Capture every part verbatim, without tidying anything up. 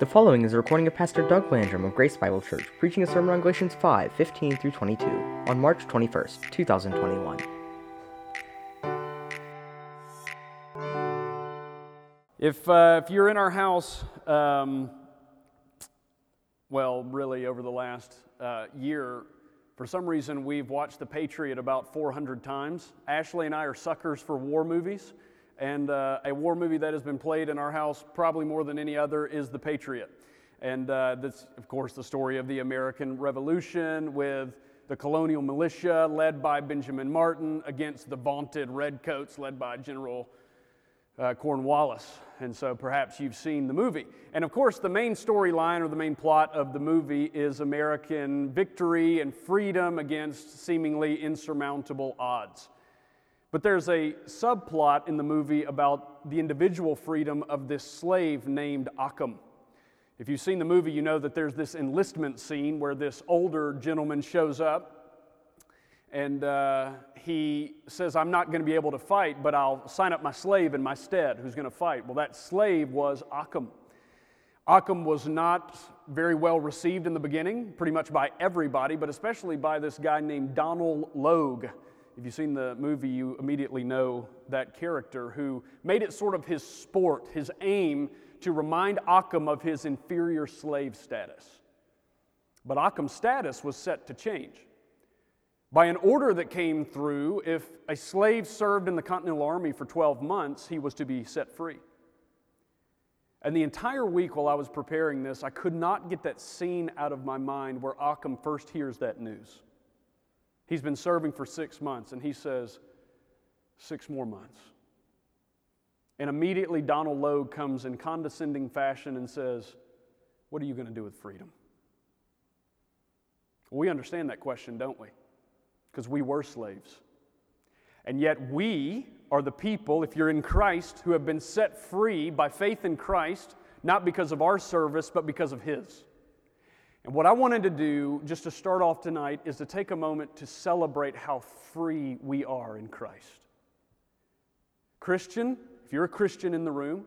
The following is a recording of Pastor Doug Landrum of Grace Bible Church, preaching a sermon on Galatians five, fifteen through twenty-two, on March twenty-first, twenty twenty-one. If, uh, if you're in our house, um, well, really over the last uh, year, for some reason we've watched The Patriot about four hundred times. Ashley and I are suckers for war movies. And uh, a war movie that has been played in our house probably more than any other is The Patriot. And uh, that's, of course, the story of the American Revolution with the colonial militia led by Benjamin Martin against the vaunted redcoats led by General uh, Cornwallis. And so perhaps you've seen the movie. And of course, the main storyline or the main plot of the movie is American victory and freedom against seemingly insurmountable odds. But there's a subplot in the movie about the individual freedom of this slave named Occam. If you've seen the movie, you know that there's this enlistment scene where this older gentleman shows up and uh, he says, I'm not going to be able to fight, but I'll sign up my slave in my stead who's going to fight. Well, that slave was Occam. Occam was not very well received in the beginning, pretty much by everybody, but especially by this guy named Donald Logue. If you've seen the movie, you immediately know that character who made it sort of his sport, his aim, to remind Occam of his inferior slave status. But Occam's status was set to change. By an order that came through, if a slave served in the Continental Army for twelve months, he was to be set free. And the entire week while I was preparing this, I could not get that scene out of my mind where Occam first hears that news. He's been serving for six months, and he says, six more months. And immediately Donald Logue comes in condescending fashion and says, what are you going to do with freedom? We understand that question, don't we? Because we were slaves. And yet we are the people, if you're in Christ, who have been set free by faith in Christ, not because of our service, but because of His. And what I wanted to do, just to start off tonight, is to take a moment to celebrate how free we are in Christ. Christian, if you're a Christian in the room,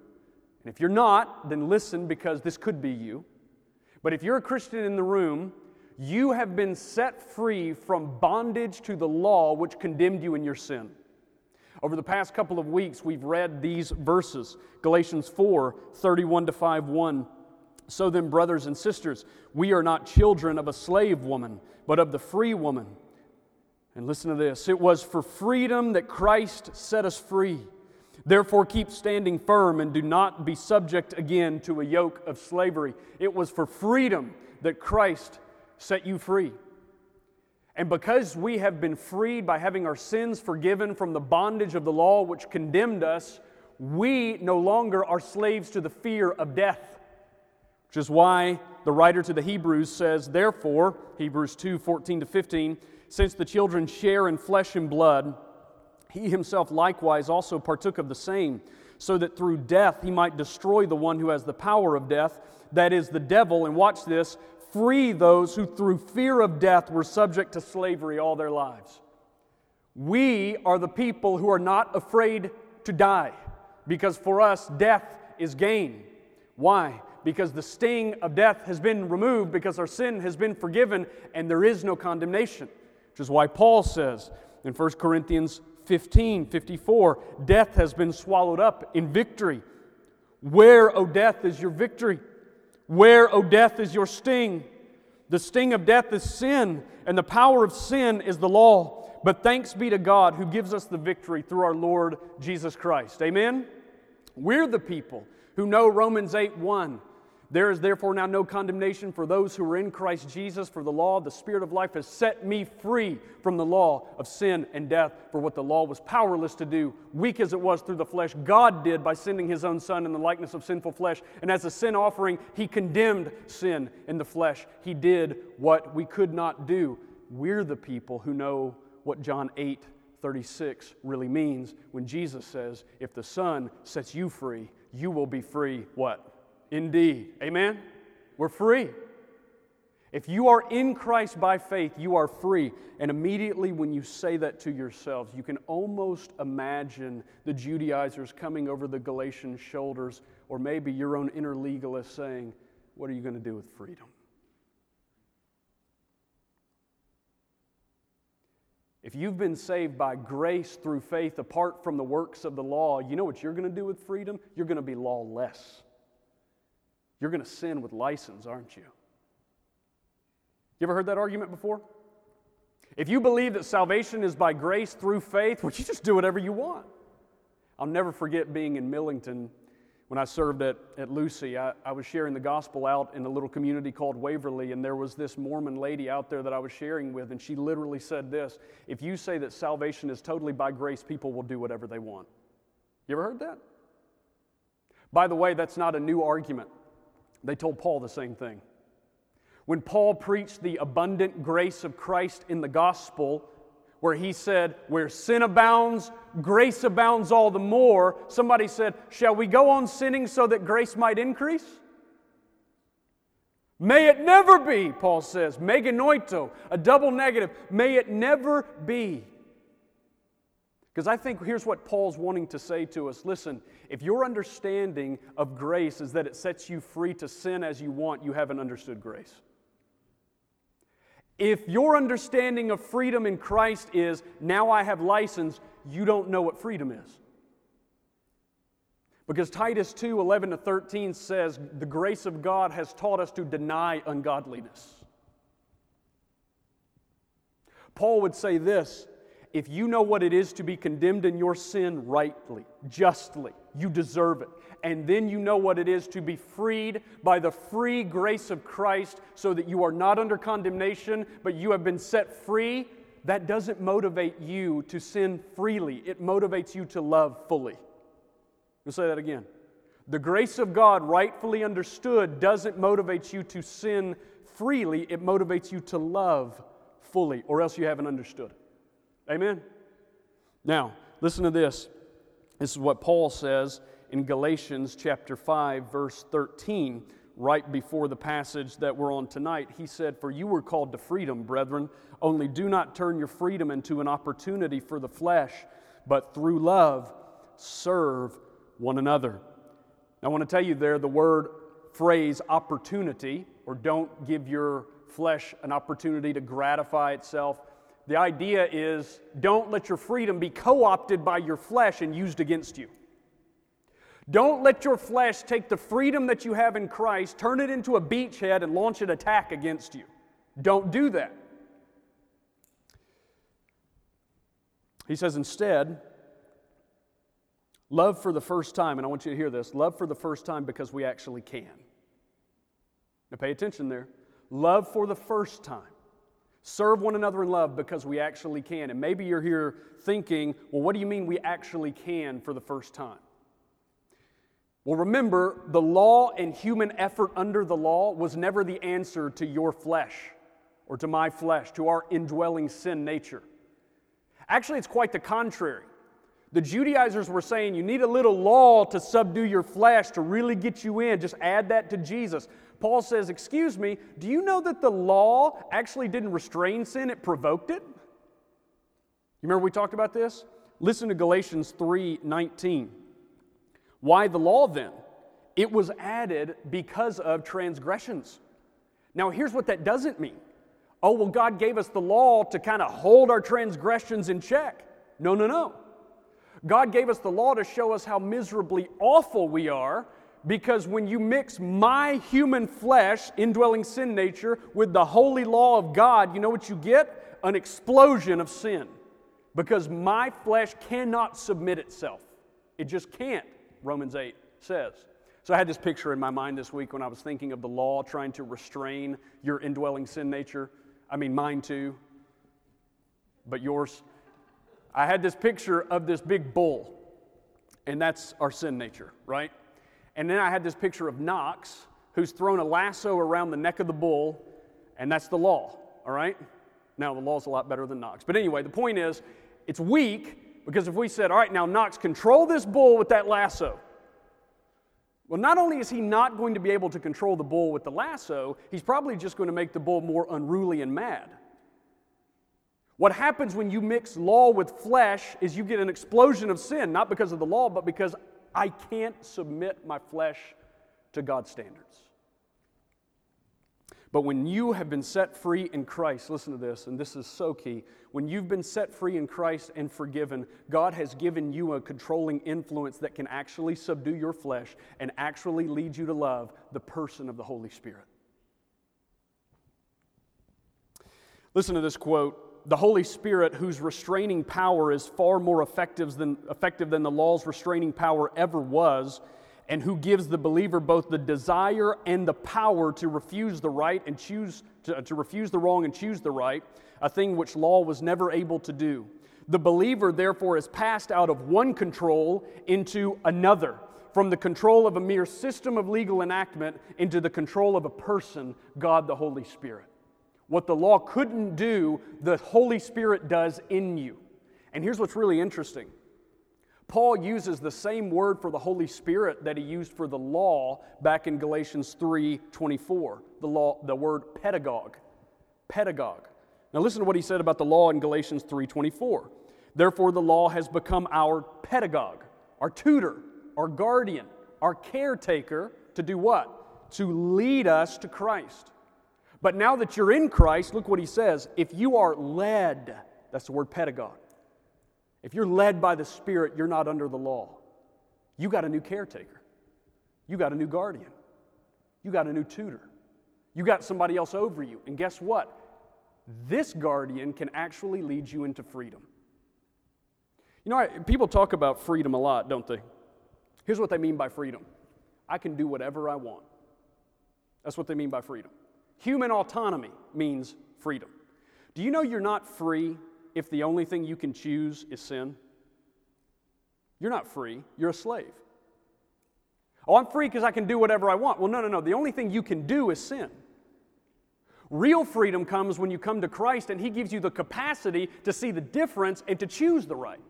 and if you're not, then listen because this could be you. But if you're a Christian in the room, you have been set free from bondage to the law which condemned you in your sin. Over the past couple of weeks, we've read these verses, Galatians four, thirty-one to fifty-one. So then, brothers and sisters, we are not children of a slave woman, but of the free woman. And listen to this. It was for freedom that Christ set us free. Therefore, keep standing firm and do not be subject again to a yoke of slavery. It was for freedom that Christ set you free. And because we have been freed by having our sins forgiven from the bondage of the law which condemned us, we no longer are slaves to the fear of death. Which is why the writer to the Hebrews says, therefore, Hebrews two, fourteen to fifteen, since the children share in flesh and blood, he himself likewise also partook of the same, so that through death he might destroy the one who has the power of death, that is the devil, and watch this, free those who through fear of death were subject to slavery all their lives. We are the people who are not afraid to die, because for us death is gain. Why? Because the sting of death has been removed, because our sin has been forgiven, and there is no condemnation. Which is why Paul says in First Corinthians fifteen, fifty-four, death has been swallowed up in victory. Where, O death, is your victory? Where, O death, is your sting? The sting of death is sin, and the power of sin is the law. But thanks be to God who gives us the victory through our Lord Jesus Christ. Amen? We're the people who know Romans eight, one. There is therefore now no condemnation for those who are in Christ Jesus, for the law, the Spirit of life has set me free from the law of sin and death, for what the law was powerless to do, weak as it was through the flesh, God did by sending His own Son in the likeness of sinful flesh, and as a sin offering, He condemned sin in the flesh. He did what we could not do. We're the people who know what John eight, thirty-six really means when Jesus says, if the Son sets you free, you will be free, what? Indeed. Amen? We're free. If you are in Christ by faith, you are free. And immediately when you say that to yourselves, you can almost imagine the Judaizers coming over the Galatians' shoulders, or maybe your own inner legalist saying, what are you going to do with freedom? If you've been saved by grace through faith apart from the works of the law, you know what you're going to do with freedom? You're going to be lawless. You're going to sin with license, aren't you? You ever heard that argument before? If you believe that salvation is by grace through faith, well, you just do whatever you want. I'll never forget being in Millington when I served at, at Lucy. I, I was sharing the gospel out in a little community called Waverly, and there was this Mormon lady out there that I was sharing with, and she literally said this: if you say that salvation is totally by grace, people will do whatever they want. You ever heard that? By the way, that's not a new argument. They told Paul the same thing. When Paul preached the abundant grace of Christ in the gospel, where he said, where sin abounds, grace abounds all the more, somebody said, shall we go on sinning so that grace might increase? May it never be, Paul says. Meganoito, a double negative. May it never be. Because I think here's what Paul's wanting to say to us. Listen, if your understanding of grace is that it sets you free to sin as you want, you haven't understood grace. If your understanding of freedom in Christ is, now I have license, you don't know what freedom is. Because Titus two, eleven to thirteen says, the grace of God has taught us to deny ungodliness. Paul would say this: if you know what it is to be condemned in your sin rightly, justly, you deserve it. And then you know what it is to be freed by the free grace of Christ so that you are not under condemnation, but you have been set free. That doesn't motivate you to sin freely. It motivates you to love fully. I'll say that again. The grace of God, rightfully understood, doesn't motivate you to sin freely. It motivates you to love fully, or else you haven't understood it. Amen? Now, listen to this. This is what Paul says in Galatians chapter five, verse thirteen, right before the passage that we're on tonight. He said, for you were called to freedom, brethren, only do not turn your freedom into an opportunity for the flesh, but through love serve one another. Now, I want to tell you there, the word, phrase, opportunity, or don't give your flesh an opportunity to gratify itself. The idea is, don't let your freedom be co-opted by your flesh and used against you. Don't let your flesh take the freedom that you have in Christ, turn it into a beachhead, and launch an attack against you. Don't do that. He says instead, love for the first time, and I want you to hear this, love for the first time because we actually can. Now pay attention there. Love for the first time. Serve one another in love because we actually can. And maybe you're here thinking, well, what do you mean we actually can for the first time? Well, remember, the law and human effort under the law was never the answer to your flesh or to my flesh, to our indwelling sin nature. Actually, it's quite the contrary. The Judaizers were saying you need a little law to subdue your flesh to really get you in. Just add that to Jesus. Paul says, excuse me, do you know that the law actually didn't restrain sin? It provoked it. You remember we talked about this? Listen to Galatians three nineteen. Why the law then? It was added because of transgressions. Now here's what that doesn't mean. Oh, well, God gave us the law to kind of hold our transgressions in check. No, no, no. God gave us the law to show us how miserably awful we are, because when you mix my human flesh, indwelling sin nature, with the holy law of God, you know what you get? An explosion of sin. Because my flesh cannot submit itself. It just can't. Romans eight says. So I had this picture in my mind this week when I was thinking of the law trying to restrain your indwelling sin nature. I mean, mine too, but yours. I had this picture of this big bull, and that's our sin nature, right? And then I had this picture of Knox, who's thrown a lasso around the neck of the bull, and that's the law, all right? Now, the law's a lot better than Knox. But anyway, the point is, it's weak. Because if we said, all right, now Knox, control this bull with that lasso. Well, not only is he not going to be able to control the bull with the lasso, he's probably just going to make the bull more unruly and mad. What happens when you mix law with flesh is you get an explosion of sin, not because of the law, but because I can't submit my flesh to God's standards. But when you have been set free in Christ, listen to this, and this is so key. When you've been set free in Christ and forgiven, God has given you a controlling influence that can actually subdue your flesh and actually lead you to love the person of the Holy Spirit. Listen to this quote. "The Holy Spirit, whose restraining power is far more effective than, effective than the law's restraining power ever was, and who gives the believer both the desire and the power to refuse the right and choose to, to refuse the wrong and choose the right, a thing which law was never able to do. The believer therefore is passed out of one control into another, from the control of a mere system of legal enactment into the control of a person, God the Holy Spirit. What the law couldn't do, the Holy Spirit does in you." And here's what's really interesting. Paul uses the same word for the Holy Spirit that he used for the law back in Galatians three twenty-four, the law, the word pedagogue. Pedagogue. Now listen to what he said about the law in Galatians three twenty-four. "Therefore the law has become our pedagogue, our tutor, our guardian, our caretaker, to do what? To lead us to Christ. But now that you're in Christ," look what he says, "if you are led," that's the word pedagogue, "if you're led by the Spirit, you're not under the law. You got a new caretaker. You got a new guardian. You got a new tutor. You got somebody else over you. And guess what? This guardian can actually lead you into freedom." You know, people talk about freedom a lot, don't they? Here's what they mean by freedom. I can do whatever I want. That's what they mean by freedom. Human autonomy means freedom. Do you know you're not free if the only thing you can choose is sin? You're not free. You're a slave. "Oh, I'm free because I can do whatever I want." Well, no, no, no. The only thing you can do is sin. Real freedom comes when you come to Christ and He gives you the capacity to see the difference and to choose the right.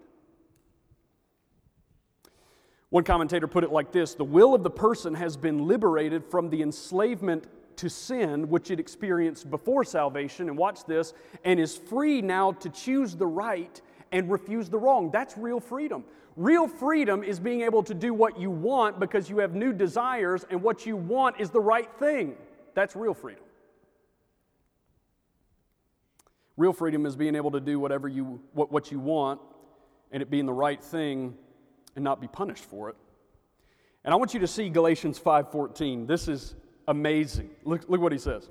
One commentator put it like this: "The will of the person has been liberated from the enslavement to sin, which it experienced before salvation," and watch this, "and is free now to choose the right and refuse the wrong." That's real freedom. Real freedom is being able to do what you want because you have new desires, and what you want is the right thing. That's real freedom. Real freedom is being able to do whatever you what, what you want, and it being the right thing, and not be punished for it. And I want you to see Galatians five fourteen. This is amazing. Look, look what he says.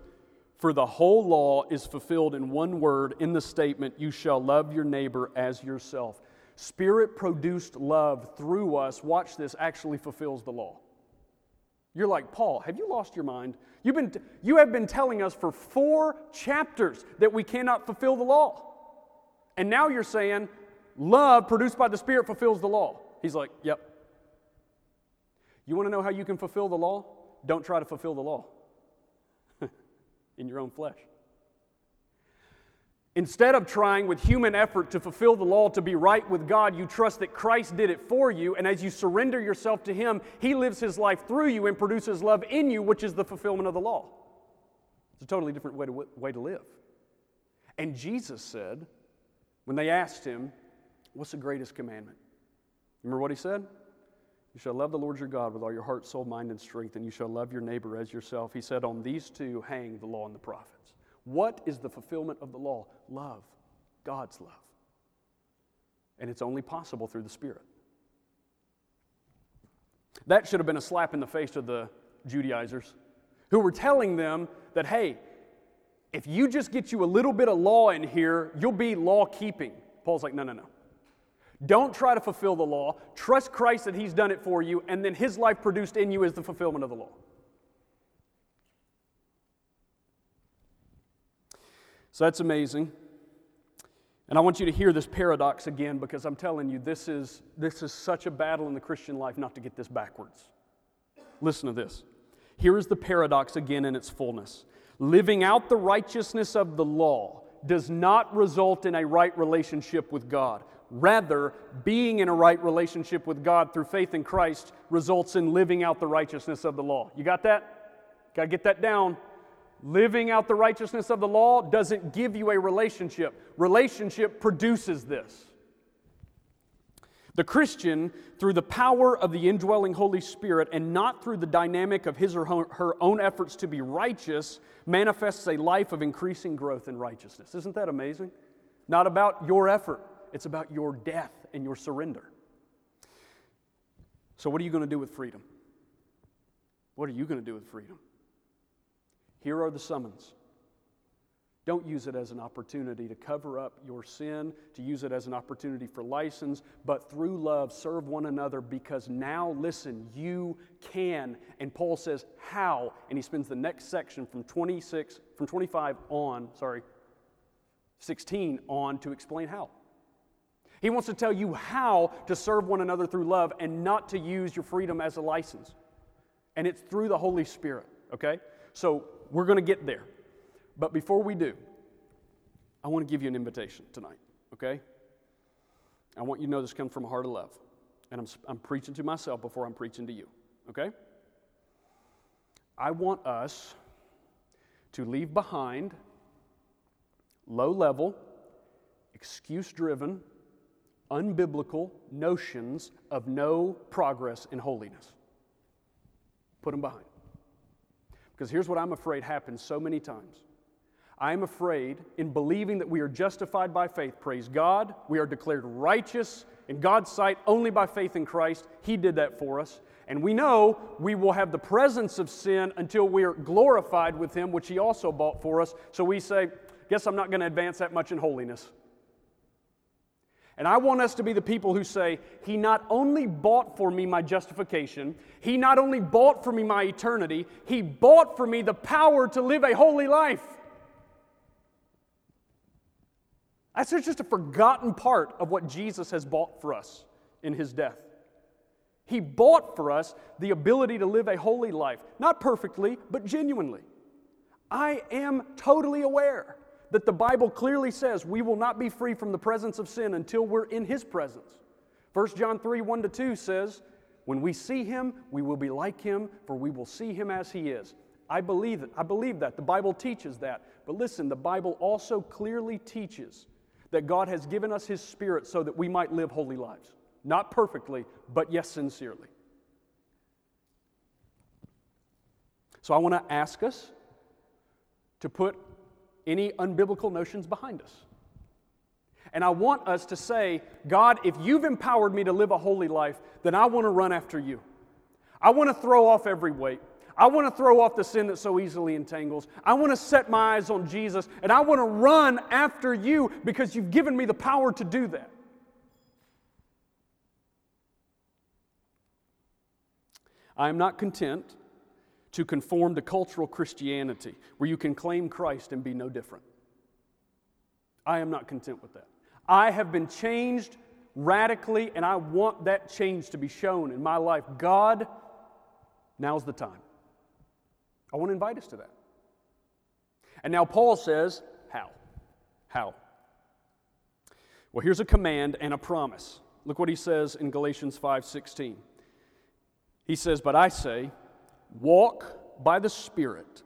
"For the whole law is fulfilled in one word, in the statement, 'You shall love your neighbor as yourself.'" Spirit-produced love through us, watch this, actually fulfills the law. You're like, "Paul, have you lost your mind? You've been, you have been telling us for four chapters that we cannot fulfill the law. And now you're saying, love produced by the Spirit fulfills the law." He's like, "Yep." You want to know how you can fulfill the law? Don't try to fulfill the law in your own flesh. Instead of trying with human effort to fulfill the law to be right with God, you trust that Christ did it for you, and as you surrender yourself to Him, He lives His life through you and produces love in you, which is the fulfillment of the law. It's a totally different way to, way to live. And Jesus said, when they asked Him, "What's the greatest commandment?" Remember what He said? "You shall love the Lord your God with all your heart, soul, mind, and strength, and you shall love your neighbor as yourself." He said, "On these two hang the law and the prophets." What is the fulfillment of the law? Love. God's love. And it's only possible through the Spirit. That should have been a slap in the face to the Judaizers, who were telling them that, hey, if you just get you a little bit of law in here, you'll be law-keeping. Paul's like, no, no, no. Don't try to fulfill the law. Trust Christ that He's done it for you, and then His life produced in you is the fulfillment of the law. So that's amazing. And I want you to hear this paradox again, because I'm telling you, this is, this is such a battle in the Christian life not to get this backwards. Listen to this. Here is the paradox again in its fullness. Living out the righteousness of the law does not result in a right relationship with God. Rather, being in a right relationship with God through faith in Christ results in living out the righteousness of the law. You got that? Got to get that down. Living out the righteousness of the law doesn't give you a relationship. Relationship produces this. The Christian, through the power of the indwelling Holy Spirit and not through the dynamic of his or her own efforts to be righteous, manifests a life of increasing growth in righteousness. Isn't that amazing? Not about your effort. It's about your death and your surrender. So what are you going to do with freedom? What are you going to do with freedom? Here are the summons. Don't use it as an opportunity to cover up your sin, to use it as an opportunity for license, but through love serve one another because now, listen, you can. And Paul says, how? And he spends the next section from twenty-six, from twenty-five on, sorry, sixteen on to explain how. He wants to tell you how to serve one another through love and not to use your freedom as a license. And it's through the Holy Spirit, okay? So we're going to get there. But before we do, I want to give you an invitation tonight, okay? I want you to know this comes from a heart of love. And I'm, I'm preaching to myself before I'm preaching to you, okay? I want us to leave behind low-level, excuse-driven, unbiblical notions of no progress in holiness. Put them behind. Because here's what I'm afraid happens so many times. I'm afraid in believing that we are justified by faith, praise God, we are declared righteous in God's sight only by faith in Christ. He did that for us. And we know we will have the presence of sin until we are glorified with Him, which He also bought for us. So we say, guess I'm not going to advance that much in holiness. And I want us to be the people who say, He not only bought for me my justification, He not only bought for me my eternity, He bought for me the power to live a holy life. That's just a forgotten part of what Jesus has bought for us in His death. He bought for us the ability to live a holy life, not perfectly, but genuinely. I am totally aware that the Bible clearly says we will not be free from the presence of sin until we're in His presence. First John three, one to two says, when we see Him, we will be like Him, for we will see Him as He is. I believe it. I believe that. The Bible teaches that. But listen, the Bible also clearly teaches that God has given us His Spirit so that we might live holy lives. Not perfectly, but yes, sincerely. So I want to ask us to put any unbiblical notions behind us. And I want us to say, God, if You've empowered me to live a holy life, then I want to run after You. I want to throw off every weight. I want to throw off the sin that so easily entangles. I want to set my eyes on Jesus, and I want to run after You because You've given me the power to do that. I am not content to conform to cultural Christianity, where you can claim Christ and be no different. I am not content with that. I have been changed radically, and I want that change to be shown in my life. God, now's the time. I want to invite us to that. And now Paul says, how? How? Well, here's a command and a promise. Look what he says in Galatians five sixteen. He says, but I say, walk by the Spirit,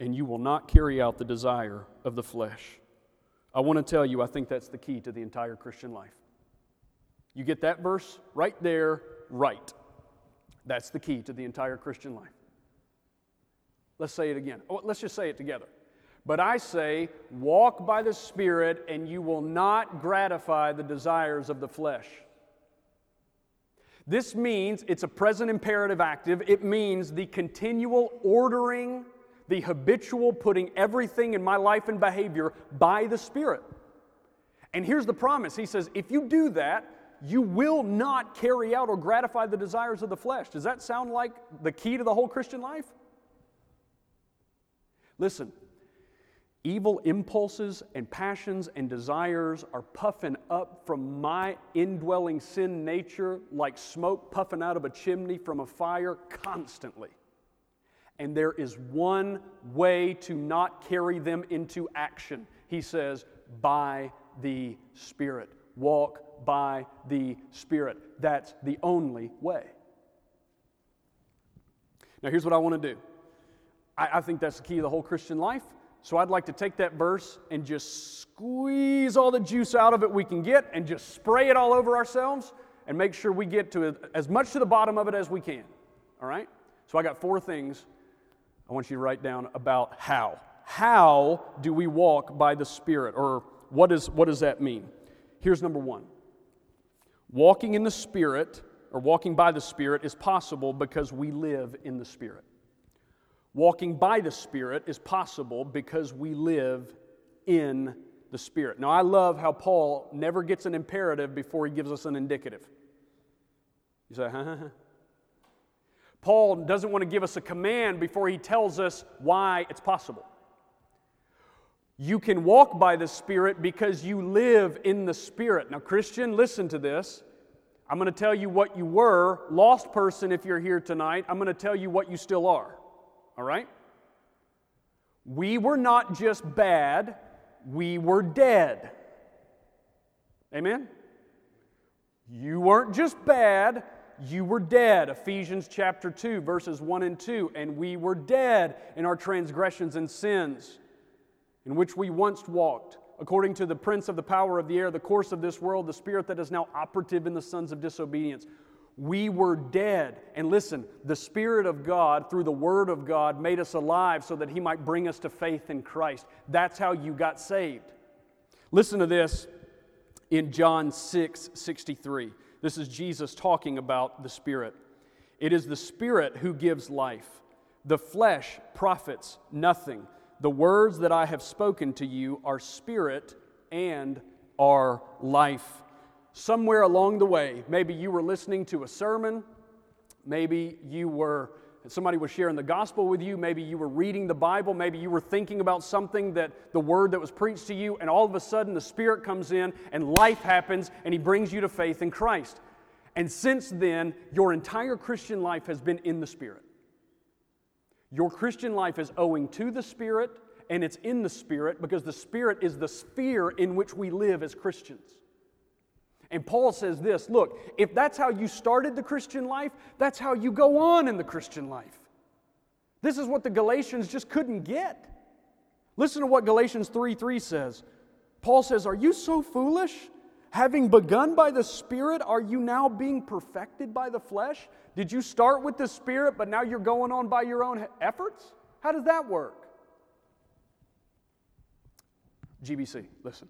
and you will not carry out the desire of the flesh. I want to tell you, I think that's the key to the entire Christian life. You get that verse right there, right. That's the key to the entire Christian life. Let's say it again. Oh, let's just say it together. But I say, walk by the Spirit, and you will not gratify the desires of the flesh. This means it's a present imperative active. It means the continual ordering, the habitual putting everything in my life and behavior by the Spirit. And here's the promise. He says, if you do that, you will not carry out or gratify the desires of the flesh. Does that sound like the key to the whole Christian life? Listen, evil impulses and passions and desires are puffing up from my indwelling sin nature like smoke puffing out of a chimney from a fire constantly. And there is one way to not carry them into action. He says, by the Spirit. Walk by the Spirit. That's the only way. Now here's what I want to do. I, I think that's the key to the whole Christian life. So I'd like to take that verse and just squeeze all the juice out of it we can get and just spray it all over ourselves and make sure we get to as much to the bottom of it as we can. All right? So I got four things I want you to write down about how. How do we walk by the Spirit? Or what, is, what does that mean? Here's number one. Walking in the Spirit, or walking by the Spirit, is possible because we live in the Spirit. Walking by the Spirit is possible because we live in the Spirit. Now, I love how Paul never gets an imperative before he gives us an indicative. You say, huh? Paul doesn't want to give us a command before he tells us why it's possible. You can walk by the Spirit because you live in the Spirit. Now, Christian, listen to this. I'm going to tell you what you were, lost person, if you're here tonight. I'm going to tell you what you still are. All right? We were not just bad, we were dead. Amen? You weren't just bad, you were dead. Ephesians chapter two, verses one and two. And we were dead in our transgressions and sins, in which we once walked, according to the prince of the power of the air, the course of this world, the spirit that is now operative in the sons of disobedience. We were dead. And listen, the Spirit of God, through the Word of God, made us alive so that He might bring us to faith in Christ. That's how you got saved. Listen to this in John six sixty-three. This is Jesus talking about the Spirit. It is the Spirit who gives life. The flesh profits nothing. The words that I have spoken to you are Spirit and are life. Somewhere along the way, maybe you were listening to a sermon, maybe you were, somebody was sharing the gospel with you, maybe you were reading the Bible, maybe you were thinking about something, that the word that was preached to you, and all of a sudden the Spirit comes in and life happens and He brings you to faith in Christ. And since then, your entire Christian life has been in the Spirit. Your Christian life is owing to the Spirit, and it's in the Spirit because the Spirit is the sphere in which we live as Christians. And Paul says this, look, if that's how you started the Christian life, that's how you go on in the Christian life. This is what the Galatians just couldn't get. Listen to what Galatians three three says. Paul says, are you so foolish? Having begun by the Spirit, are you now being perfected by the flesh? Did you start with the Spirit, but now you're going on by your own efforts? How does that work? G B C, listen.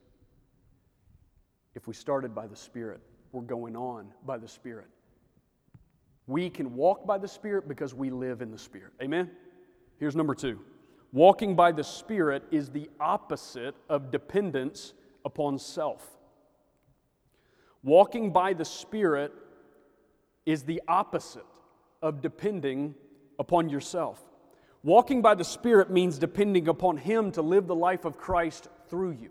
If we started by the Spirit, we're going on by the Spirit. We can walk by the Spirit because we live in the Spirit. Amen? Here's number two. Walking by the Spirit is the opposite of dependence upon self. Walking by the Spirit is the opposite of depending upon yourself. Walking by the Spirit means depending upon Him to live the life of Christ through you.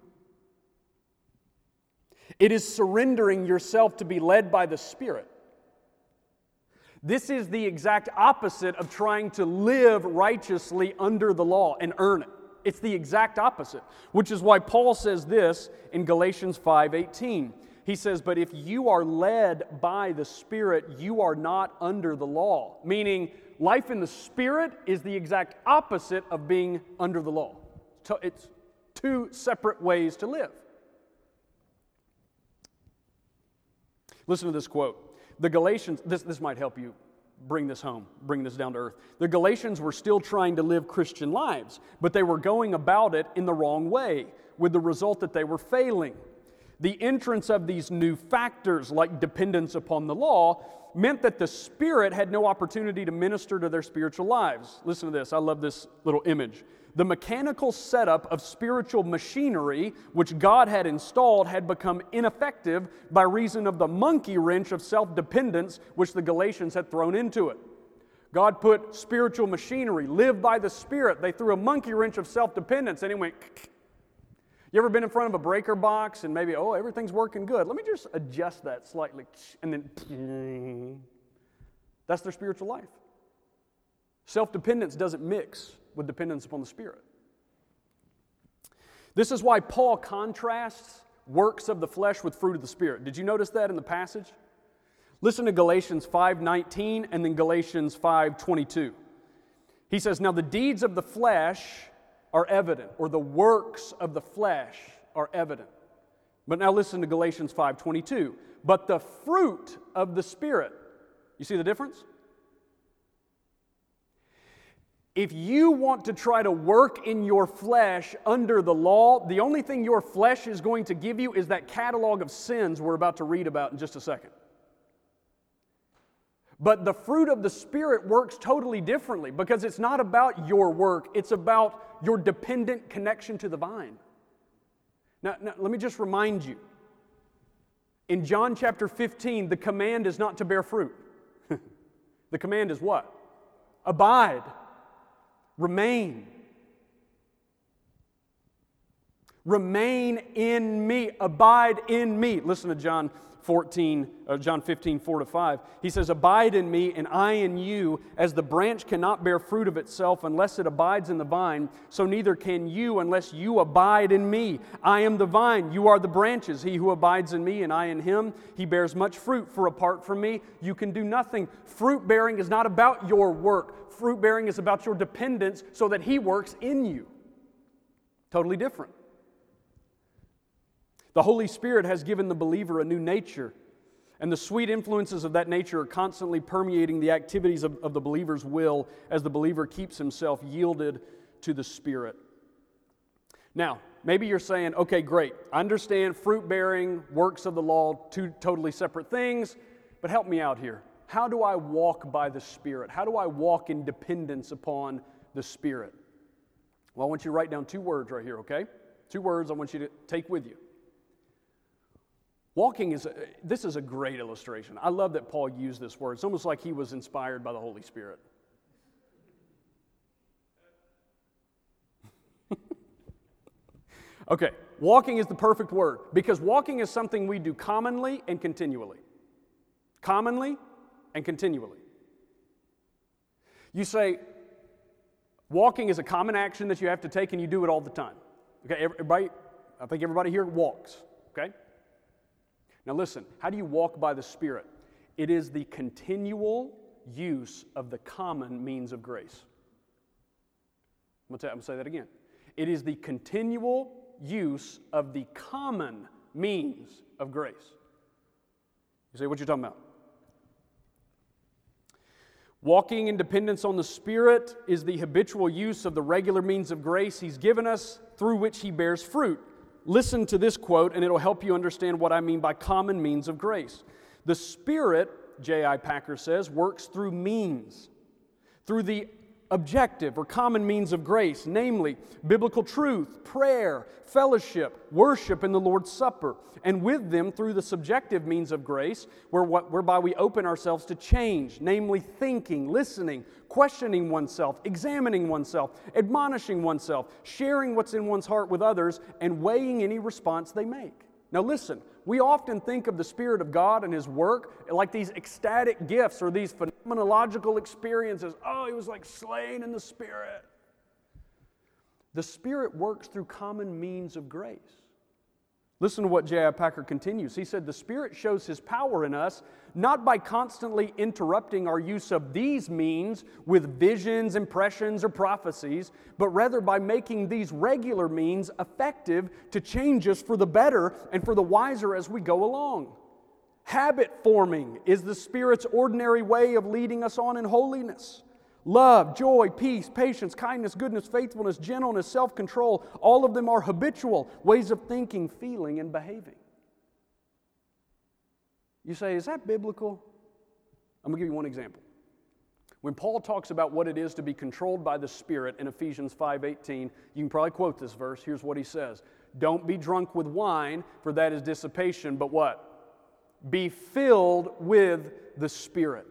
It is surrendering yourself to be led by the Spirit. This is the exact opposite of trying to live righteously under the law and earn it. It's the exact opposite, which is why Paul says this in Galatians five eighteen. He says, but if you are led by the Spirit, you are not under the law. Meaning, life in the Spirit is the exact opposite of being under the law. It's two separate ways to live. Listen to this quote. The Galatians, this, this might help you bring this home, bring this down to earth. The Galatians were still trying to live Christian lives, but they were going about it in the wrong way, with the result that they were failing. The entrance of these new factors, like dependence upon the law, meant that the Spirit had no opportunity to minister to their spiritual lives. Listen to this. I love this little image. The mechanical setup of spiritual machinery, which God had installed, had become ineffective by reason of the monkey wrench of self-dependence which the Galatians had thrown into it. God put spiritual machinery, live by the Spirit. They threw a monkey wrench of self-dependence, and it went... You ever been in front of a breaker box and maybe, oh, everything's working good. Let me just adjust that slightly. And then, that's their spiritual life. Self-dependence doesn't mix with dependence upon the Spirit. This is why Paul contrasts works of the flesh with fruit of the Spirit. Did you notice that in the passage? Listen to Galatians five nineteen and then Galatians five twenty-two. He says, now the deeds of the flesh are evident, or the works of the flesh are evident. But now listen to Galatians five twenty-two. But the fruit of the Spirit, you see the difference? If you want to try to work in your flesh under the law, the only thing your flesh is going to give you is that catalog of sins we're about to read about in just a second. But the fruit of the Spirit works totally differently, because it's not about your work, it's about your dependent connection to the vine. Now, now let me just remind you, in John chapter fifteen, the command is not to bear fruit. The command is what? Abide. Remain. Remain in me. Abide in me. Listen to John fourteen, uh, John fifteen, four to five. He says, abide in me and I in you, as the branch cannot bear fruit of itself unless it abides in the vine, so neither can you unless you abide in me. I am the vine, you are the branches. He who abides in me and I in him, he bears much fruit, for apart from me you can do nothing. Fruit bearing is not about your work. Fruit bearing is about your dependence so that he works in you. Totally different. The Holy Spirit has given the believer a new nature, and the sweet influences of that nature are constantly permeating the activities of, of the believer's will as the believer keeps himself yielded to the Spirit. Now, maybe you're saying, okay, great, I understand fruit-bearing, works of the law, two totally separate things, but help me out here. How do I walk by the Spirit? How do I walk in dependence upon the Spirit? Well, I want you to write down two words right here, okay? Two words I want you to take with you. Walking is, a, this is a great illustration. I love that Paul used this word. It's almost like he was inspired by the Holy Spirit. Okay, walking is the perfect word, because walking is something we do commonly and continually. Commonly and continually. You say, walking is a common action that you have to take and you do it all the time. Okay, everybody, I think everybody here walks, okay? Now listen, how do you walk by the Spirit? It is the continual use of the common means of grace. I'm going to say that again. It is the continual use of the common means of grace. You say, what you talking about? Walking in dependence on the Spirit is the habitual use of the regular means of grace He's given us, through which He bears fruit. Listen to this quote, and it'll help you understand what I mean by common means of grace. The Spirit, J I. Packer says, works through means, through the objective or common means of grace, namely biblical truth, prayer, fellowship, worship, and the Lord's Supper, and with them through the subjective means of grace, where what, whereby we open ourselves to change, namely thinking, listening, questioning oneself, examining oneself, admonishing oneself, sharing what's in one's heart with others, and weighing any response they make. Now listen, we often think of the Spirit of God and His work like these ecstatic gifts or these phenomenological experiences. Oh, He was like slain in the Spirit. The Spirit works through common means of grace. Listen to what J I. Packer continues. He said, the Spirit shows His power in us not by constantly interrupting our use of these means with visions, impressions, or prophecies, but rather by making these regular means effective to change us for the better and for the wiser as we go along. Habit forming is the Spirit's ordinary way of leading us on in holiness. Love, joy, peace, patience, kindness, goodness, faithfulness, gentleness, self-control, all of them are habitual ways of thinking, feeling, and behaving. You say, is that biblical? I'm going to give you one example. When Paul talks about what it is to be controlled by the Spirit in Ephesians five eighteen, you can probably quote this verse. Here's what he says. Don't be drunk with wine, for that is dissipation, but what? Be filled with the Spirit.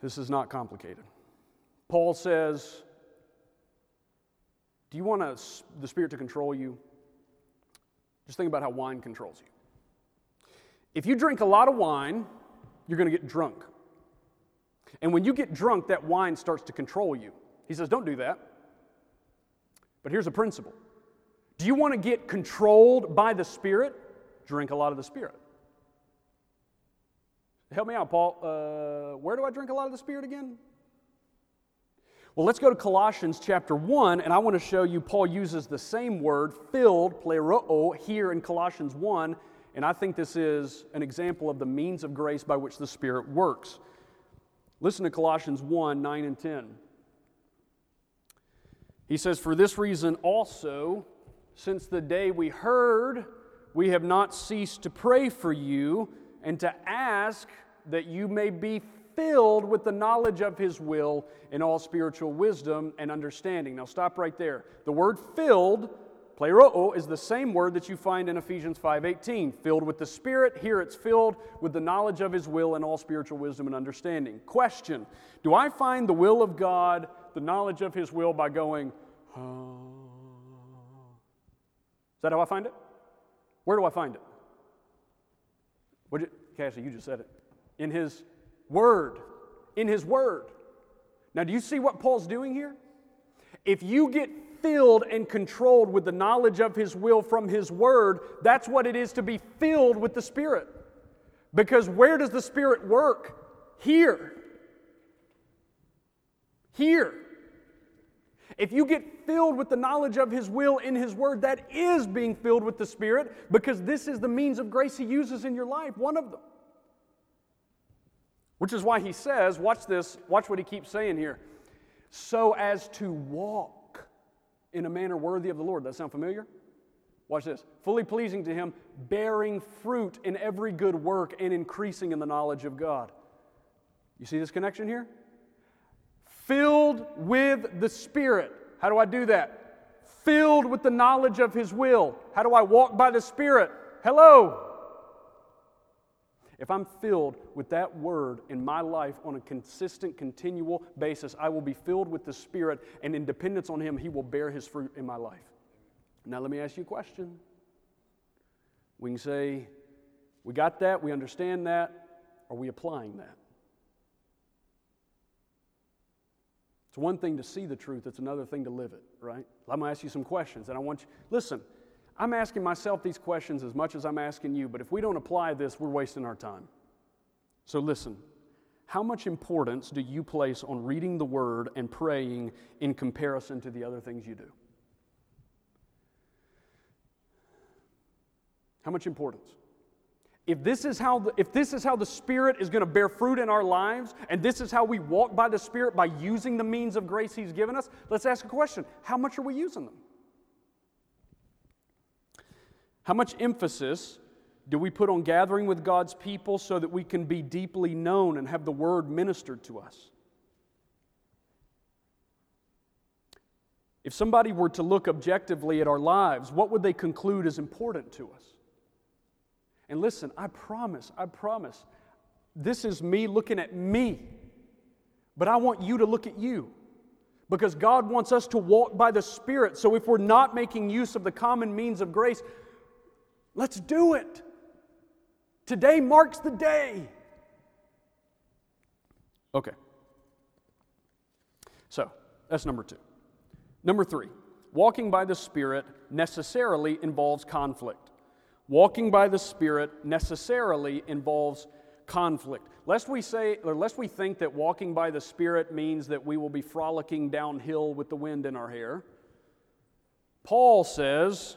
This is not complicated. Paul says, do you want a, the Spirit to control you? Just think about how wine controls you. If you drink a lot of wine, you're going to get drunk. And when you get drunk, that wine starts to control you. He says, don't do that. But here's a principle. Do you want to get controlled by the Spirit? Drink a lot of the Spirit. Help me out, Paul. Uh, where do I drink a lot of the Spirit again? Well, let's go to Colossians chapter one, and I want to show you Paul uses the same word, filled, plerōō, here in Colossians one, and I think this is an example of the means of grace by which the Spirit works. Listen to Colossians one, nine and ten. He says, "For this reason also, since the day we heard, we have not ceased to pray for you and to ask that you may be filled with the knowledge of His will in all spiritual wisdom and understanding." Now stop right there. The word filled, plerōō, is the same word that you find in Ephesians five eighteen. Filled with the Spirit, here it's filled with the knowledge of His will and all spiritual wisdom and understanding. Question, do I find the will of God, the knowledge of His will, by going, oh. Is that how I find it? Where do I find it? What did you, Cassie, you just said it. In His Word. In His Word. Now, do you see what Paul's doing here? If you get filled and controlled with the knowledge of His will from His Word, that's what it is to be filled with the Spirit. Because where does the Spirit work? Here. Here. If you get filled with the knowledge of His will in His Word, that is being filled with the Spirit, because this is the means of grace He uses in your life, one of them. Which is why he says, watch this, watch what he keeps saying here, so as to walk in a manner worthy of the Lord. Does that sound familiar? Watch this. Fully pleasing to Him, bearing fruit in every good work and increasing in the knowledge of God. You see this connection here? Filled with the Spirit. How do I do that? Filled with the knowledge of His will. How do I walk by the Spirit? Hello! If I'm filled with that word in my life on a consistent, continual basis, I will be filled with the Spirit, and in dependence on Him, He will bear His fruit in my life. Now let me ask you a question. We can say, we got that, we understand that. Are we applying that? It's one thing to see the truth, it's another thing to live it, right? I'm going to ask you some questions, and I want you, listen, I'm asking myself these questions as much as I'm asking you, but if we don't apply this, we're wasting our time. So listen, how much importance do you place on reading the Word and praying in comparison to the other things you do? How much importance? If this is how the, if this is how the Spirit is going to bear fruit in our lives, and this is how we walk by the Spirit by using the means of grace He's given us, let's ask a question. How much are we using them? How much emphasis do we put on gathering with God's people so that we can be deeply known and have the Word ministered to us? If somebody were to look objectively at our lives, what would they conclude is important to us? And listen, I promise, I promise, this is me looking at me, but I want you to look at you, because God wants us to walk by the Spirit. So if we're not making use of the common means of grace, let's do it. Today marks the day. Okay. So, that's number two. Number three, walking by the Spirit necessarily involves conflict. Walking by the Spirit necessarily involves conflict. Lest we say, or lest we think that walking by the Spirit means that we will be frolicking downhill with the wind in our hair, Paul says,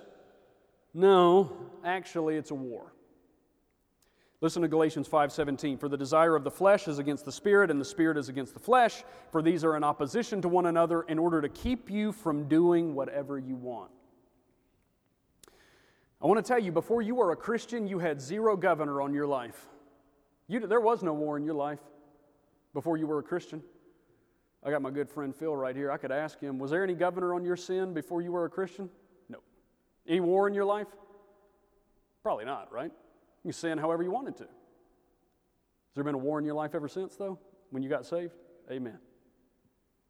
no, actually it's a war. Listen to Galatians five seventeen. "For the desire of the flesh is against the Spirit, and the Spirit is against the flesh, for these are in opposition to one another in order to keep you from doing whatever you want." I want to tell you, before you were a Christian, you had zero governor on your life. You, there was no war in your life before you were a Christian. I got my good friend Phil right here. I could ask him, was there any governor on your sin before you were a Christian? No. Any war in your life? Probably not, right? You sin however you wanted to. Has there been a war in your life ever since, though, when you got saved? Amen.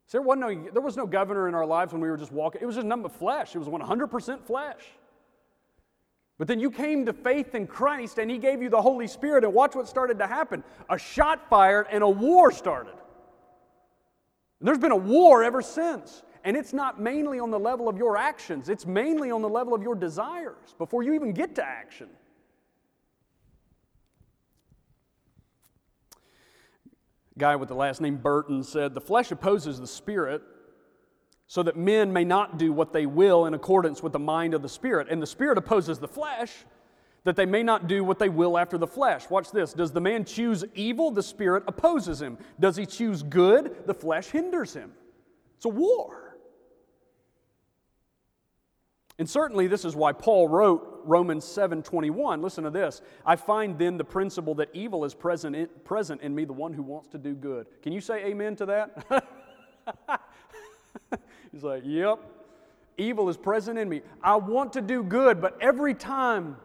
So there was no, there was no governor in our lives when we were just walking. It was just nothing but flesh. It was one hundred percent flesh. But then you came to faith in Christ, and He gave you the Holy Spirit, and watch what started to happen. A shot fired and a war started. And there's been a war ever since. And it's not mainly on the level of your actions. It's mainly on the level of your desires before you even get to action. A guy with the last name Burton said, "The flesh opposes the Spirit, so that men may not do what they will in accordance with the mind of the Spirit. And the Spirit opposes the flesh, that they may not do what they will after the flesh. Watch this. Does the man choose evil? The Spirit opposes him. Does he choose good? The flesh hinders him. It's a war. And certainly this is why Paul wrote Romans seven twenty-one. Listen to this. I find then the principle that evil is present in, present in me, the one who wants to do good. Can you say amen to that? He's like, yep. Evil is present in me. I want to do good, but every time...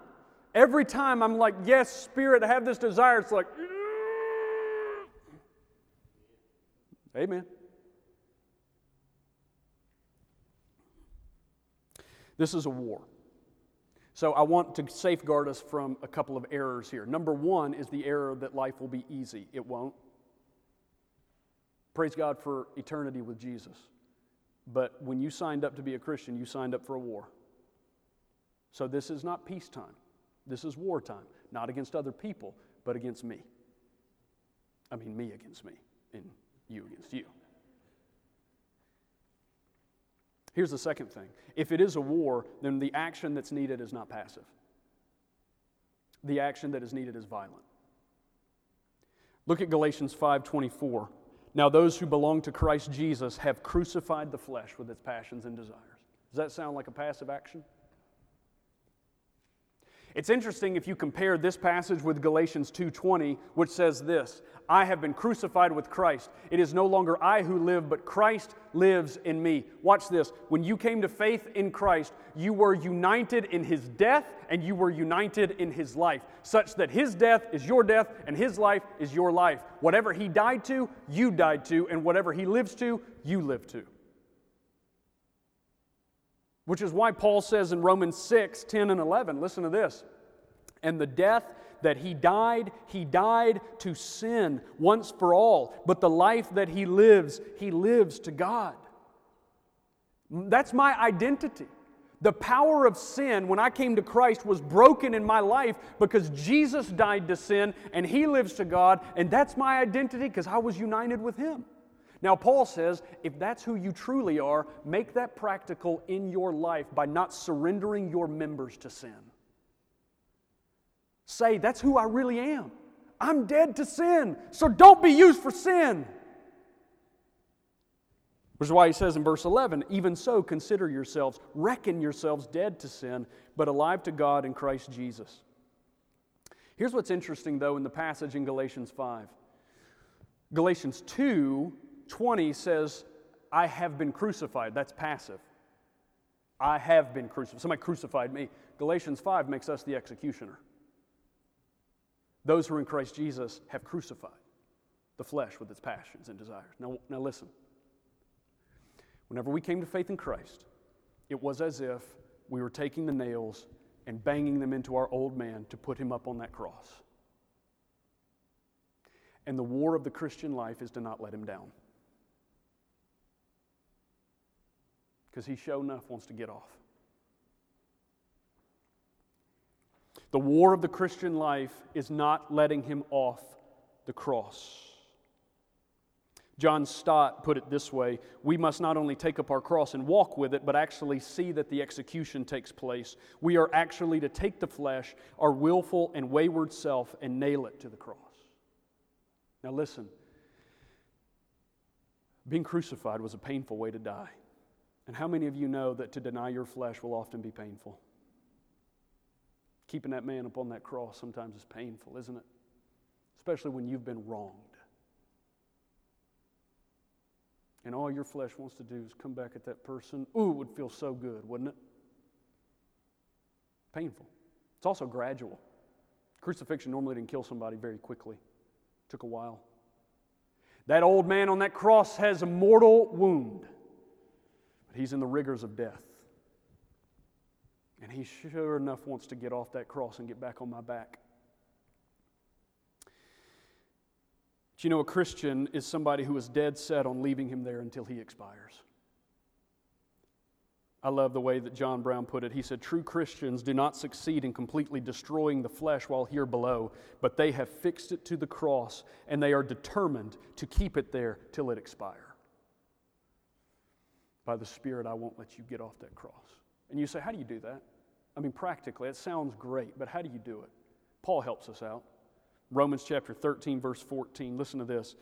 Every time I'm like, yes, Spirit, I have this desire, it's like, mm-hmm. Amen. This is a war. So I want to safeguard us from a couple of errors here. Number one is the error that life will be easy. It won't. Praise God for eternity with Jesus. But when you signed up to be a Christian, you signed up for a war. So this is not peacetime. This is wartime, not against other people, but against me. I mean, me against me, and you against you. Here's the second thing. If it is a war, then the action that's needed is not passive. The action that is needed is violent. Look at Galatians five twenty-four. Now those who belong to Christ Jesus have crucified the flesh with its passions and desires. Does that sound like a passive action? It's interesting if you compare this passage with Galatians two twenty, which says this, I have been crucified with Christ. It is no longer I who live, but Christ lives in me. Watch this. When you came to faith in Christ, you were united in His death and you were united in His life, such that His death is your death and His life is your life. Whatever He died to, you died to, and whatever He lives to, you live to. Which is why Paul says in Romans six, ten, and eleven, listen to this. And the death that He died, He died to sin once for all. But the life that He lives, He lives to God. That's my identity. The power of sin when I came to Christ was broken in my life because Jesus died to sin and He lives to God. And that's my identity because I was united with Him. Now, Paul says, if that's who you truly are, make that practical in your life by not surrendering your members to sin. Say, that's who I really am. I'm dead to sin, so don't be used for sin. Which is why he says in verse eleven, even so, consider yourselves, reckon yourselves dead to sin, but alive to God in Christ Jesus. Here's what's interesting, though, in the passage in Galatians five. Galatians two twenty says, I have been crucified. That's passive. I have been crucified. Somebody crucified me. Galatians five makes us the executioner. Those who are in Christ Jesus have crucified the flesh with its passions and desires. Now, now listen. Whenever we came to faith in Christ, it was as if we were taking the nails and banging them into our old man to put him up on that cross. And the war of the Christian life is to not let him down. Because he sure enough wants to get off. The war of the Christian life is not letting him off the cross. John Stott put it this way, we must not only take up our cross and walk with it, but actually see that the execution takes place. We are actually to take the flesh, our willful and wayward self, and nail it to the cross. Now listen, being crucified was a painful way to die. And how many of you know that to deny your flesh will often be painful? Keeping that man up on that cross sometimes is painful, isn't it? Especially when you've been wronged. And all your flesh wants to do is come back at that person. Ooh, it would feel so good, wouldn't it? Painful. It's also gradual. Crucifixion normally didn't kill somebody very quickly. It took a while. That old man on that cross has a mortal wound. He's in the rigors of death. And he sure enough wants to get off that cross and get back on my back. But you know, a Christian is somebody who is dead set on leaving him there until he expires. I love the way that John Brown put it. He said, true Christians do not succeed in completely destroying the flesh while here below, but they have fixed it to the cross and they are determined to keep it there till it expires. By the Spirit, I won't let you get off that cross. And you say, how do you do that? I mean, practically, it sounds great, but how do you do it? Paul helps us out. Romans chapter thirteen, verse fourteen, listen to this.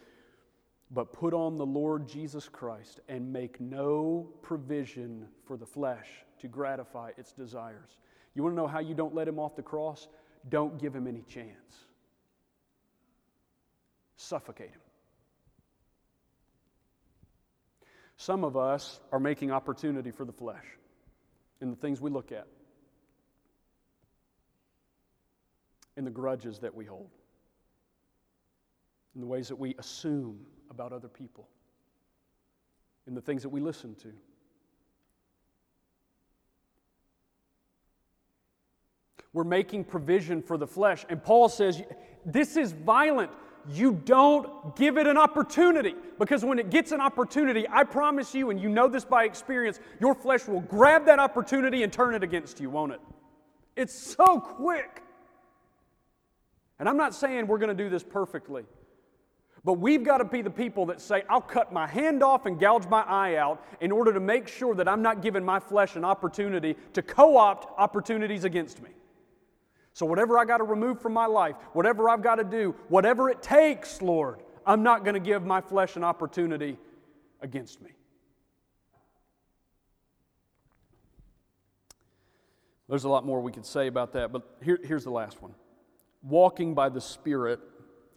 But put on the Lord Jesus Christ and make no provision for the flesh to gratify its desires. You want to know how you don't let him off the cross? Don't give him any chance. Suffocate him. Some of us are making opportunity for the flesh in the things we look at, in the grudges that we hold, in the ways that we assume about other people, in the things that we listen to. We're making provision for the flesh. And Paul says, this is violent. You don't give it an opportunity, because when it gets an opportunity, I promise you, and you know this by experience, your flesh will grab that opportunity and turn it against you, won't it? It's so quick. And I'm not saying we're going to do this perfectly, but we've got to be the people that say, I'll cut my hand off and gouge my eye out in order to make sure that I'm not giving my flesh an opportunity to co-opt opportunities against me. So whatever I got to remove from my life, whatever I've got to do, whatever it takes, Lord, I'm not going to give my flesh an opportunity against me. There's a lot more we could say about that, but here, here's the last one. Walking by the Spirit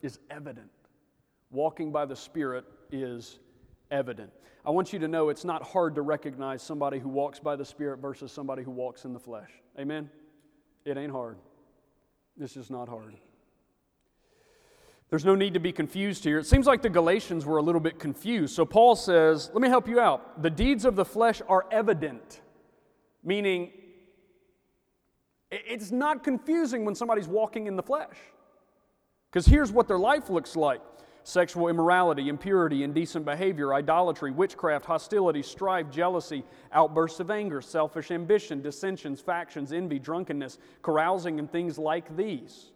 is evident. Walking by the Spirit is evident. I want you to know it's not hard to recognize somebody who walks by the Spirit versus somebody who walks in the flesh. Amen? It ain't hard. This is not hard. There's no need to be confused here. It seems like the Galatians were a little bit confused. So Paul says, let me help you out. The deeds of the flesh are evident, meaning it's not confusing when somebody's walking in the flesh. Because here's what their life looks like. Sexual immorality, impurity, indecent behavior, idolatry, witchcraft, hostility, strife, jealousy, outbursts of anger, selfish ambition, dissensions, factions, envy, drunkenness, carousing, and things like these.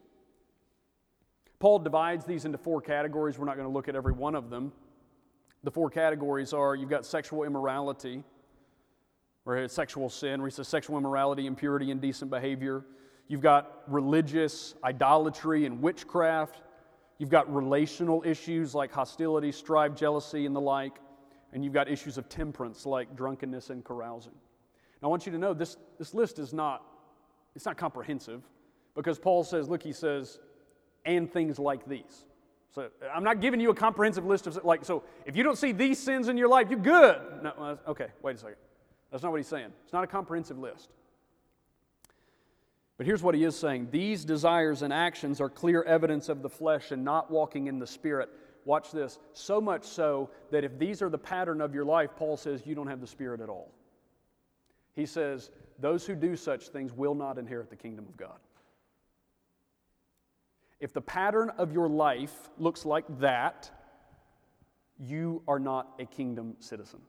Paul divides these into four categories. We're not going to look at every one of them. The four categories are, you've got sexual immorality, or sexual sin, where he says sexual immorality, impurity, indecent behavior. You've got religious idolatry and witchcraft. You've got relational issues like hostility, strife, jealousy, and the like. And you've got issues of temperance like drunkenness and carousing. Now, I want you to know this, this list is not, it's not comprehensive, because Paul says, look, he says, and things like these. So I'm not giving you a comprehensive list of, like, so if you don't see these sins in your life, you're good. No, okay, wait a second. That's not what he's saying. It's not a comprehensive list. But here's what he is saying. These desires and actions are clear evidence of the flesh and not walking in the Spirit. Watch this. So much so that if these are the pattern of your life, Paul says you don't have the Spirit at all. He says those who do such things will not inherit the kingdom of God. If the pattern of your life looks like that, you are not a kingdom citizen.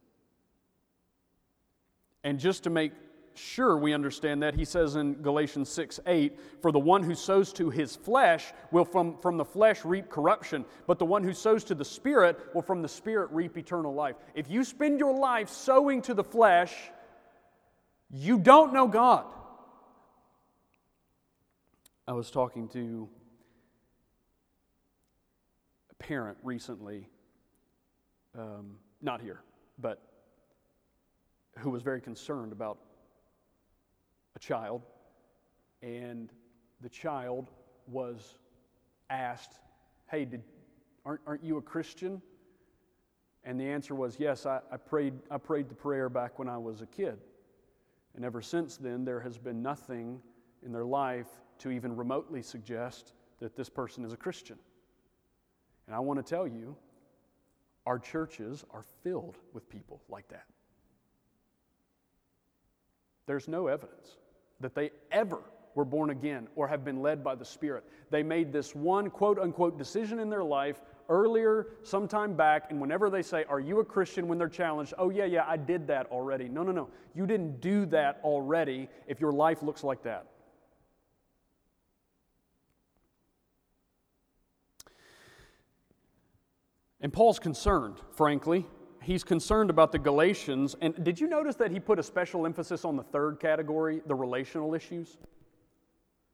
And just to make sure we understand that, he says in Galatians six eight, for the one who sows to his flesh will from, from the flesh reap corruption, but the one who sows to the Spirit will from the Spirit reap eternal life. If you spend your life sowing to the flesh, you don't know God. I was talking to a parent recently, um, not here, but who was very concerned about a child, and the child was asked, hey, did, aren't, aren't you a Christian? And the answer was, yes, I, I prayed I prayed the prayer back when I was a kid. And ever since then, there has been nothing in their life to even remotely suggest that this person is a Christian. And I want to tell you, our churches are filled with people like that. There's no evidence that they ever were born again or have been led by the Spirit. They made this one quote-unquote decision in their life earlier, sometime back, and whenever they say, are you a Christian, when they're challenged, oh yeah, yeah, I did that already. No, no, no. You didn't do that already if your life looks like that. And Paul's concerned, frankly. he's concerned about the Galatians. And did you notice that he put a special emphasis on the third category, the relational issues?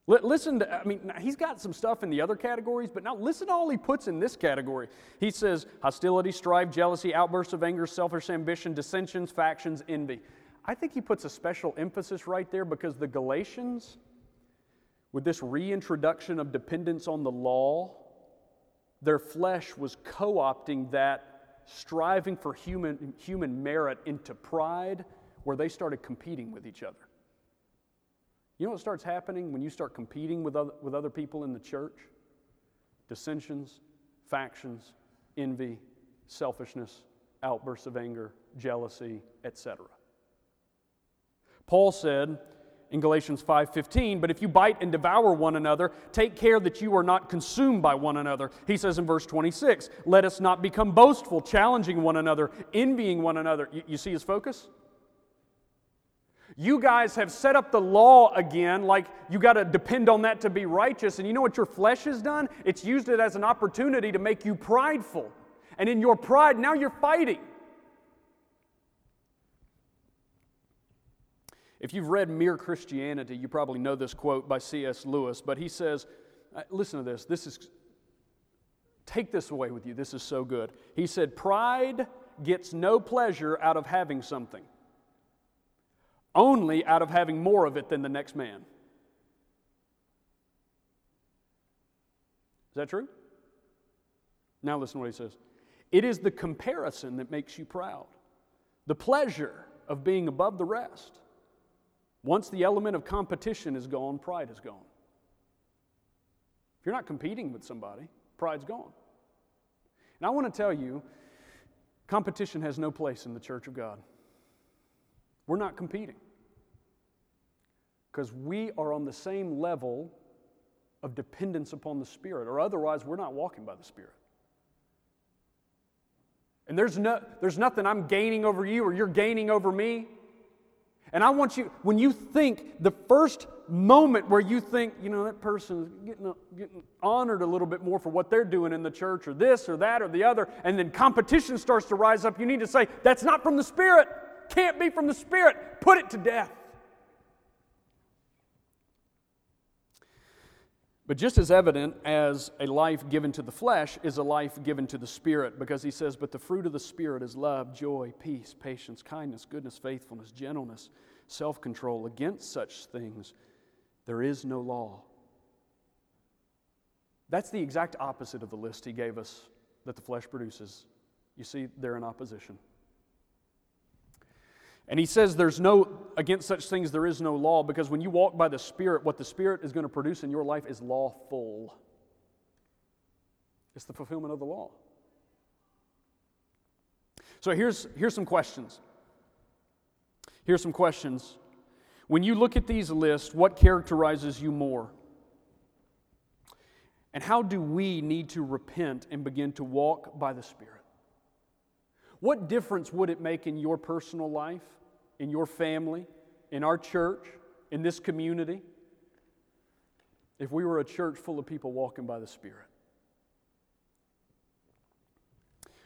Listen to, I mean, he's got some stuff in the other categories, but now listen to all he puts in this category. He says hostility, strife, jealousy, outbursts of anger, selfish ambition, dissensions, factions, envy. I think he puts a special emphasis right there because the Galatians, with this reintroduction of dependence on the law, their flesh was co-opting that striving for human, human merit into pride, where they started competing with each other. You know what starts happening when you start competing with other, with other people in the church? Dissensions, factions, envy, selfishness, outbursts of anger, jealousy, et cetera. Paul said in Galatians five fifteen, "But if you bite and devour one another, take care that you are not consumed by one another." He says in verse twenty-six, "Let us not become boastful, challenging one another, envying one another." You, you see his focus? You guys have set up the law again, like you got to depend on that to be righteous. And you know what your flesh has done? It's used it as an opportunity to make you prideful. And in your pride, now you're fighting. If you've read Mere Christianity, you probably know this quote by C S Lewis, but he says, listen to this, this is, take this away with you, this is so good. He said, "Pride gets no pleasure out of having something, only out of having more of it than the next man." Is that true? Now listen to what he says. "It is the comparison that makes you proud, the pleasure of being above the rest. Once the element of competition is gone, pride is gone." If you're not competing with somebody, pride's gone. And I want to tell you, competition has no place in the church of God. We're not competing because we are on the same level of dependence upon the Spirit, or otherwise we're not walking by the Spirit. And there's no, there's nothing I'm gaining over you or you're gaining over me. And I want you, when you think, the first moment where you think, you know, that person is getting, getting honored a little bit more for what they're doing in the church, or this or that or the other, and then competition starts to rise up, you need to say, that's not from the Spirit. Can't be from the Spirit. Put it to death. But just as evident as a life given to the flesh is a life given to the Spirit, because he says, "But the fruit of the Spirit is love, joy, peace, patience, kindness, goodness, faithfulness, gentleness, self-control. Against such things there is no law." That's the exact opposite of the list he gave us that the flesh produces. You see, they're in opposition. And he says there's no, against such things there is no law, because when you walk by the Spirit, what the Spirit is going to produce in your life is lawful. It's the fulfillment of the law. So here's, here's some questions. Here's some questions. When you look at these lists, what characterizes you more? And how do we need to repent and begin to walk by the Spirit? What difference would it make in your personal life, in your family, in our church, in this community, if we were a church full of people walking by the Spirit?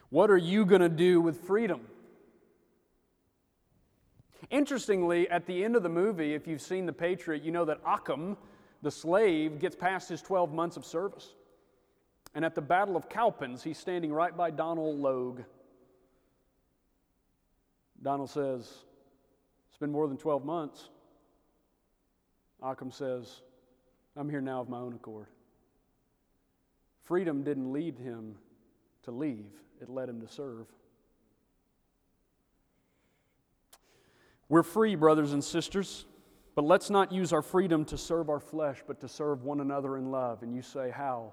What are you going to do with freedom? Interestingly, at the end of the movie, if you've seen The Patriot, you know that Occam, the slave, gets past his twelve months of service. And at the Battle of Cowpens, he's standing right by Donald Logue. Donald says, "It's been more than twelve months. Occam says, "I'm here now of my own accord." Freedom didn't lead him to leave. It led him to serve. We're free, brothers and sisters, but let's not use our freedom to serve our flesh, but to serve one another in love. And you say, how?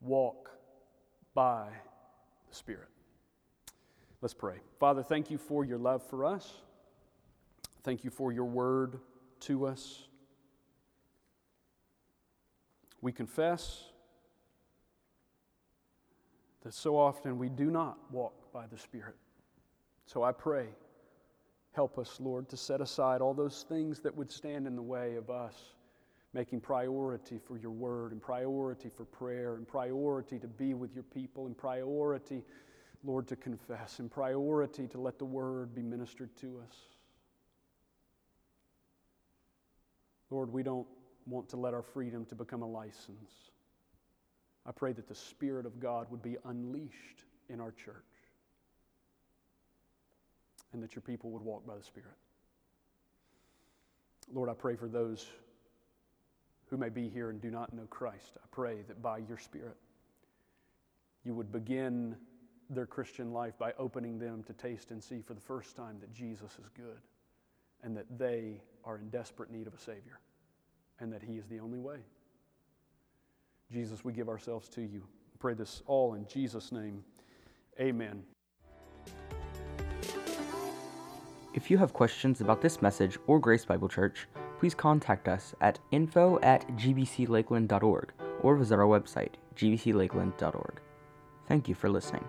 Walk by the Spirit. Let's pray. Father, thank you for your love for us. Thank you for your word to us. We confess that so often we do not walk by the Spirit. So I pray, help us, Lord, to set aside all those things that would stand in the way of us making priority for your word, and priority for prayer, and priority to be with your people, and priority, Lord, to confess, and priority to let the word be ministered to us. Lord, we don't want to let our freedom to become a license. I pray that the Spirit of God would be unleashed in our church, and that your people would walk by the Spirit. Lord, I pray for those who may be here and do not know Christ. I pray that by your Spirit, you would begin their Christian life by opening them to taste and see for the first time that Jesus is good, and that they are in desperate need of a Savior, and that He is the only way. Jesus, we give ourselves to you. I pray this all in Jesus' name. Amen. If you have questions about this message or Grace Bible Church, please contact us at info at g b c lakeland dot org or visit our website, g b c lakeland dot org. Thank you for listening.